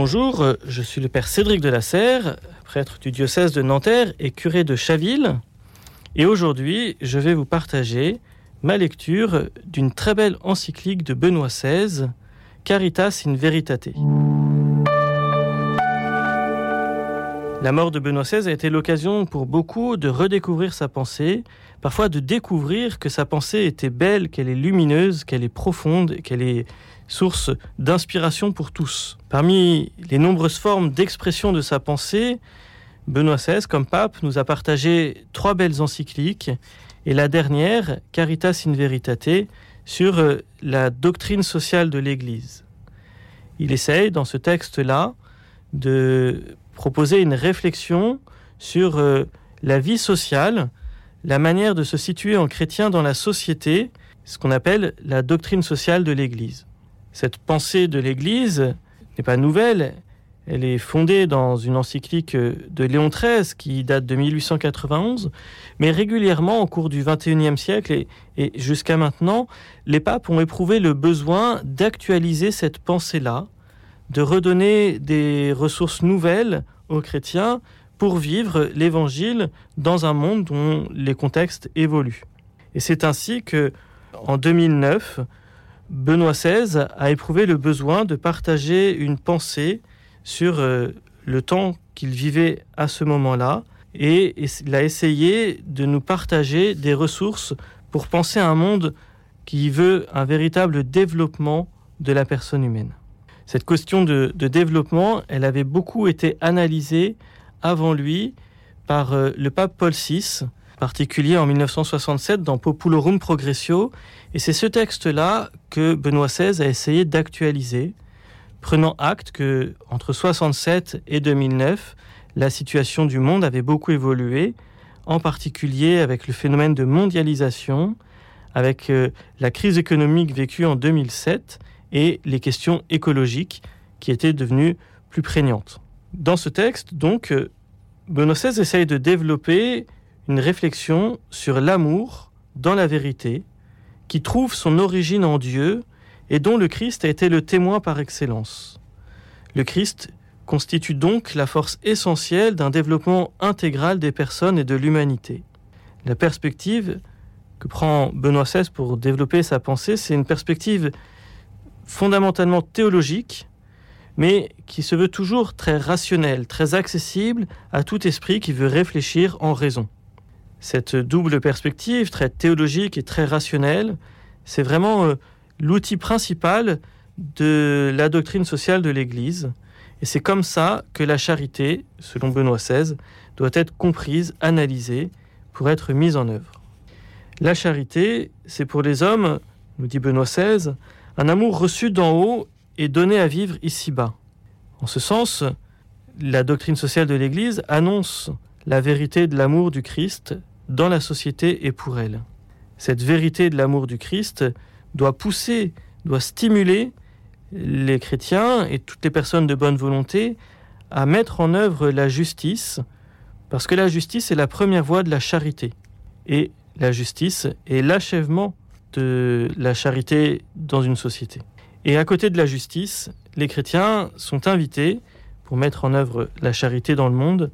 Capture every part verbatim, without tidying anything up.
Bonjour, je suis le père Cédric de la Serre, prêtre du diocèse de Nanterre et curé de Chaville. Et aujourd'hui, je vais vous partager ma lecture d'une très belle encyclique de Benoît seize, Caritas in Veritate. La mort de Benoît seize a été l'occasion pour beaucoup de redécouvrir sa pensée, parfois de découvrir que sa pensée était belle, qu'elle est lumineuse, qu'elle est profonde, qu'elle est source d'inspiration pour tous. Parmi les nombreuses formes d'expression de sa pensée, Benoît seize, comme pape, nous a partagé trois belles encycliques et la dernière, Caritas in Veritate, sur la doctrine sociale de l'Église. Il essaye, dans ce texte-là, de proposer une réflexion sur euh, la vie sociale, la manière de se situer en chrétien dans la société, ce qu'on appelle la doctrine sociale de l'Église. Cette pensée de l'Église n'est pas nouvelle, elle est fondée dans une encyclique de Léon treize qui date de mille huit cent quatre-vingt-onze, mais régulièrement au cours du vingt et unième siècle et, et jusqu'à maintenant, les papes ont éprouvé le besoin d'actualiser cette pensée-là, de redonner des ressources nouvelles aux chrétiens pour vivre l'Évangile dans un monde dont les contextes évoluent. Et c'est ainsi que, en deux mille neuf, Benoît seize a éprouvé le besoin de partager une pensée sur euh, le temps qu'il vivait à ce moment-là, et il a essayé de nous partager des ressources pour penser à un monde qui veut un véritable développement de la personne humaine. Cette question de, de développement, elle avait beaucoup été analysée avant lui par euh, le pape Paul six, en particulier en mille neuf cent soixante-sept dans Populorum Progressio. Et c'est ce texte-là que Benoît seize a essayé d'actualiser, prenant acte que entre soixante-sept et deux mille neuf, la situation du monde avait beaucoup évolué, en particulier avec le phénomène de mondialisation, avec euh, la crise économique vécue en deux mille sept, et les questions écologiques qui étaient devenues plus prégnantes. Dans ce texte, donc, Benoît seize essaye de développer une réflexion sur l'amour dans la vérité, qui trouve son origine en Dieu et dont le Christ a été le témoin par excellence. Le Christ constitue donc la force essentielle d'un développement intégral des personnes et de l'humanité. La perspective que prend Benoît seize pour développer sa pensée, c'est une perspective fondamentalement théologique, mais qui se veut toujours très rationnel, très accessible à tout esprit qui veut réfléchir en raison. Cette double perspective, très théologique et très rationnelle, c'est vraiment euh, l'outil principal de la doctrine sociale de l'Église. Et c'est comme ça que la charité, selon Benoît seize, doit être comprise, analysée, pour être mise en œuvre. La charité, c'est pour les hommes, nous dit Benoît seize, un amour reçu d'en haut et donné à vivre ici-bas. En ce sens, la doctrine sociale de l'Église annonce la vérité de l'amour du Christ dans la société et pour elle. Cette vérité de l'amour du Christ doit pousser, doit stimuler les chrétiens et toutes les personnes de bonne volonté à mettre en œuvre la justice, parce que la justice est la première voie de la charité. Et la justice est l'achèvement de la charité dans une société. Et à côté de la justice, les chrétiens sont invités, pour mettre en œuvre la charité dans le monde,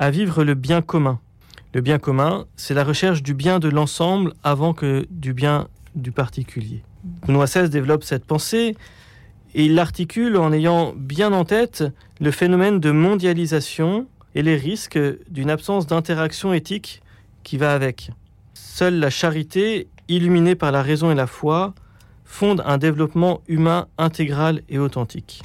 à vivre le bien commun. Le bien commun, c'est la recherche du bien de l'ensemble avant que du bien du particulier. Benoît seize développe cette pensée et il l'articule en ayant bien en tête le phénomène de mondialisation et les risques d'une absence d'interaction éthique qui va avec. Seule la charité illuminée par la raison et la foi, fonde un développement humain intégral et authentique.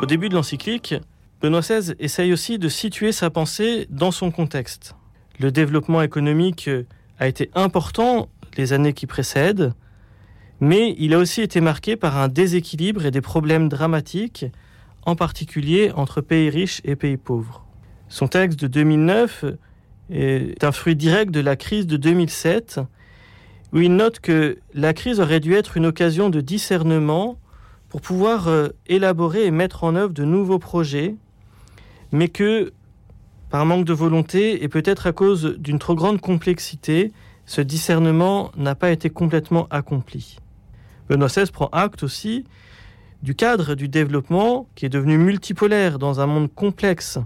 Au début de l'encyclique, Benoît seize essaye aussi de situer sa pensée dans son contexte. Le développement économique a été important les années qui précèdent, mais il a aussi été marqué par un déséquilibre et des problèmes dramatiques, en particulier entre pays riches et pays pauvres. Son texte de deux mille neuf est un fruit direct de la crise de deux mille sept, où il note que la crise aurait dû être une occasion de discernement pour pouvoir élaborer et mettre en œuvre de nouveaux projets, mais que, par manque de volonté et peut-être à cause d'une trop grande complexité, ce discernement n'a pas été complètement accompli. Benoît seize prend acte aussi du cadre du développement qui est devenu multipolaire dans un monde complexe.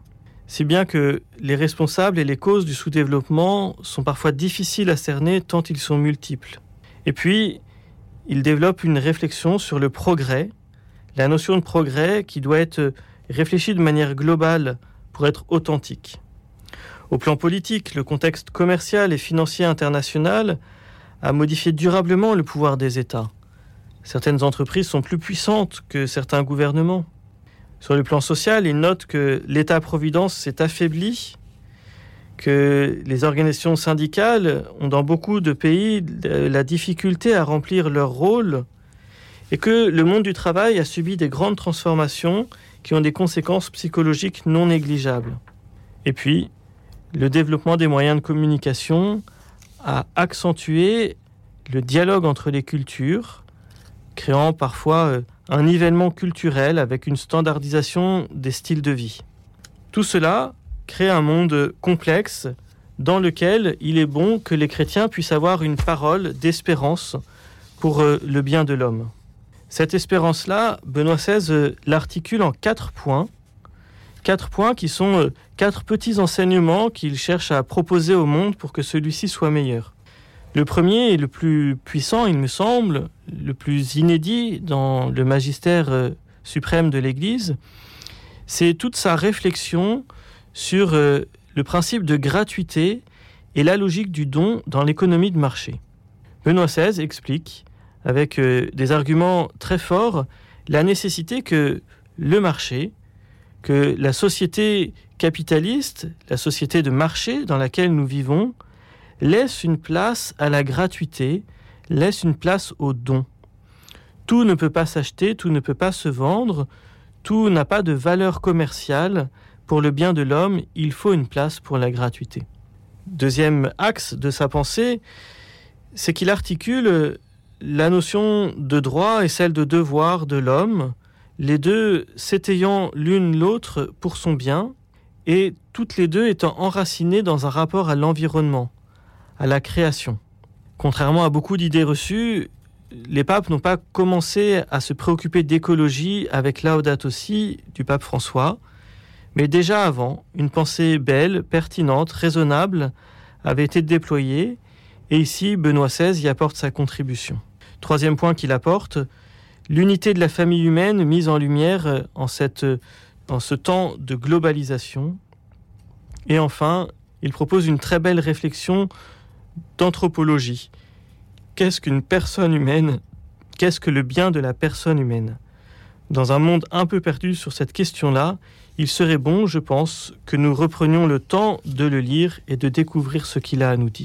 Si bien que les responsables et les causes du sous-développement sont parfois difficiles à cerner tant ils sont multiples. Et puis, il développe une réflexion sur le progrès, la notion de progrès qui doit être réfléchie de manière globale pour être authentique. Au plan politique, le contexte commercial et financier international a modifié durablement le pouvoir des États. Certaines entreprises sont plus puissantes que certains gouvernements. Sur le plan social, il note que l'État-providence s'est affaibli, que les organisations syndicales ont dans beaucoup de pays la difficulté à remplir leur rôle et que le monde du travail a subi des grandes transformations qui ont des conséquences psychologiques non négligeables. Et puis, le développement des moyens de communication a accentué le dialogue entre les cultures, créant parfois un nivellement culturel avec une standardisation des styles de vie. Tout cela crée un monde complexe dans lequel il est bon que les chrétiens puissent avoir une parole d'espérance pour le bien de l'homme. Cette espérance-là, Benoît seize l'articule en quatre points, quatre points qui sont quatre petits enseignements qu'il cherche à proposer au monde pour que celui-ci soit meilleur. Le premier et le plus puissant, il me semble, le plus inédit dans le magistère euh, suprême de l'Église, c'est toute sa réflexion sur euh, le principe de gratuité et la logique du don dans l'économie de marché. Benoît seize explique, avec euh, des arguments très forts, la nécessité que le marché, que la société capitaliste, la société de marché dans laquelle nous vivons, laisse une place à la gratuité, laisse une place au don. Tout ne peut pas s'acheter, tout ne peut pas se vendre, tout n'a pas de valeur commerciale. Pour le bien de l'homme, il faut une place pour la gratuité. Deuxième axe de sa pensée, c'est qu'il articule la notion de droit et celle de devoir de l'homme, les deux s'étayant l'une l'autre pour son bien et toutes les deux étant enracinées dans un rapport à l'environnement, à la création. Contrairement à beaucoup d'idées reçues, les papes n'ont pas commencé à se préoccuper d'écologie avec Laudato Si du pape François, mais déjà avant, une pensée belle, pertinente, raisonnable avait été déployée, et ici Benoît seize y apporte sa contribution. Troisième point qu'il apporte, l'unité de la famille humaine mise en lumière en, cette, en ce temps de globalisation. Et enfin, il propose une très belle réflexion d'anthropologie. Qu'est-ce qu'une personne humaine ? Qu'est-ce que le bien de la personne humaine ? Dans un monde un peu perdu sur cette question-là, il serait bon, je pense, que nous reprenions le temps de le lire et de découvrir ce qu'il a à nous dire.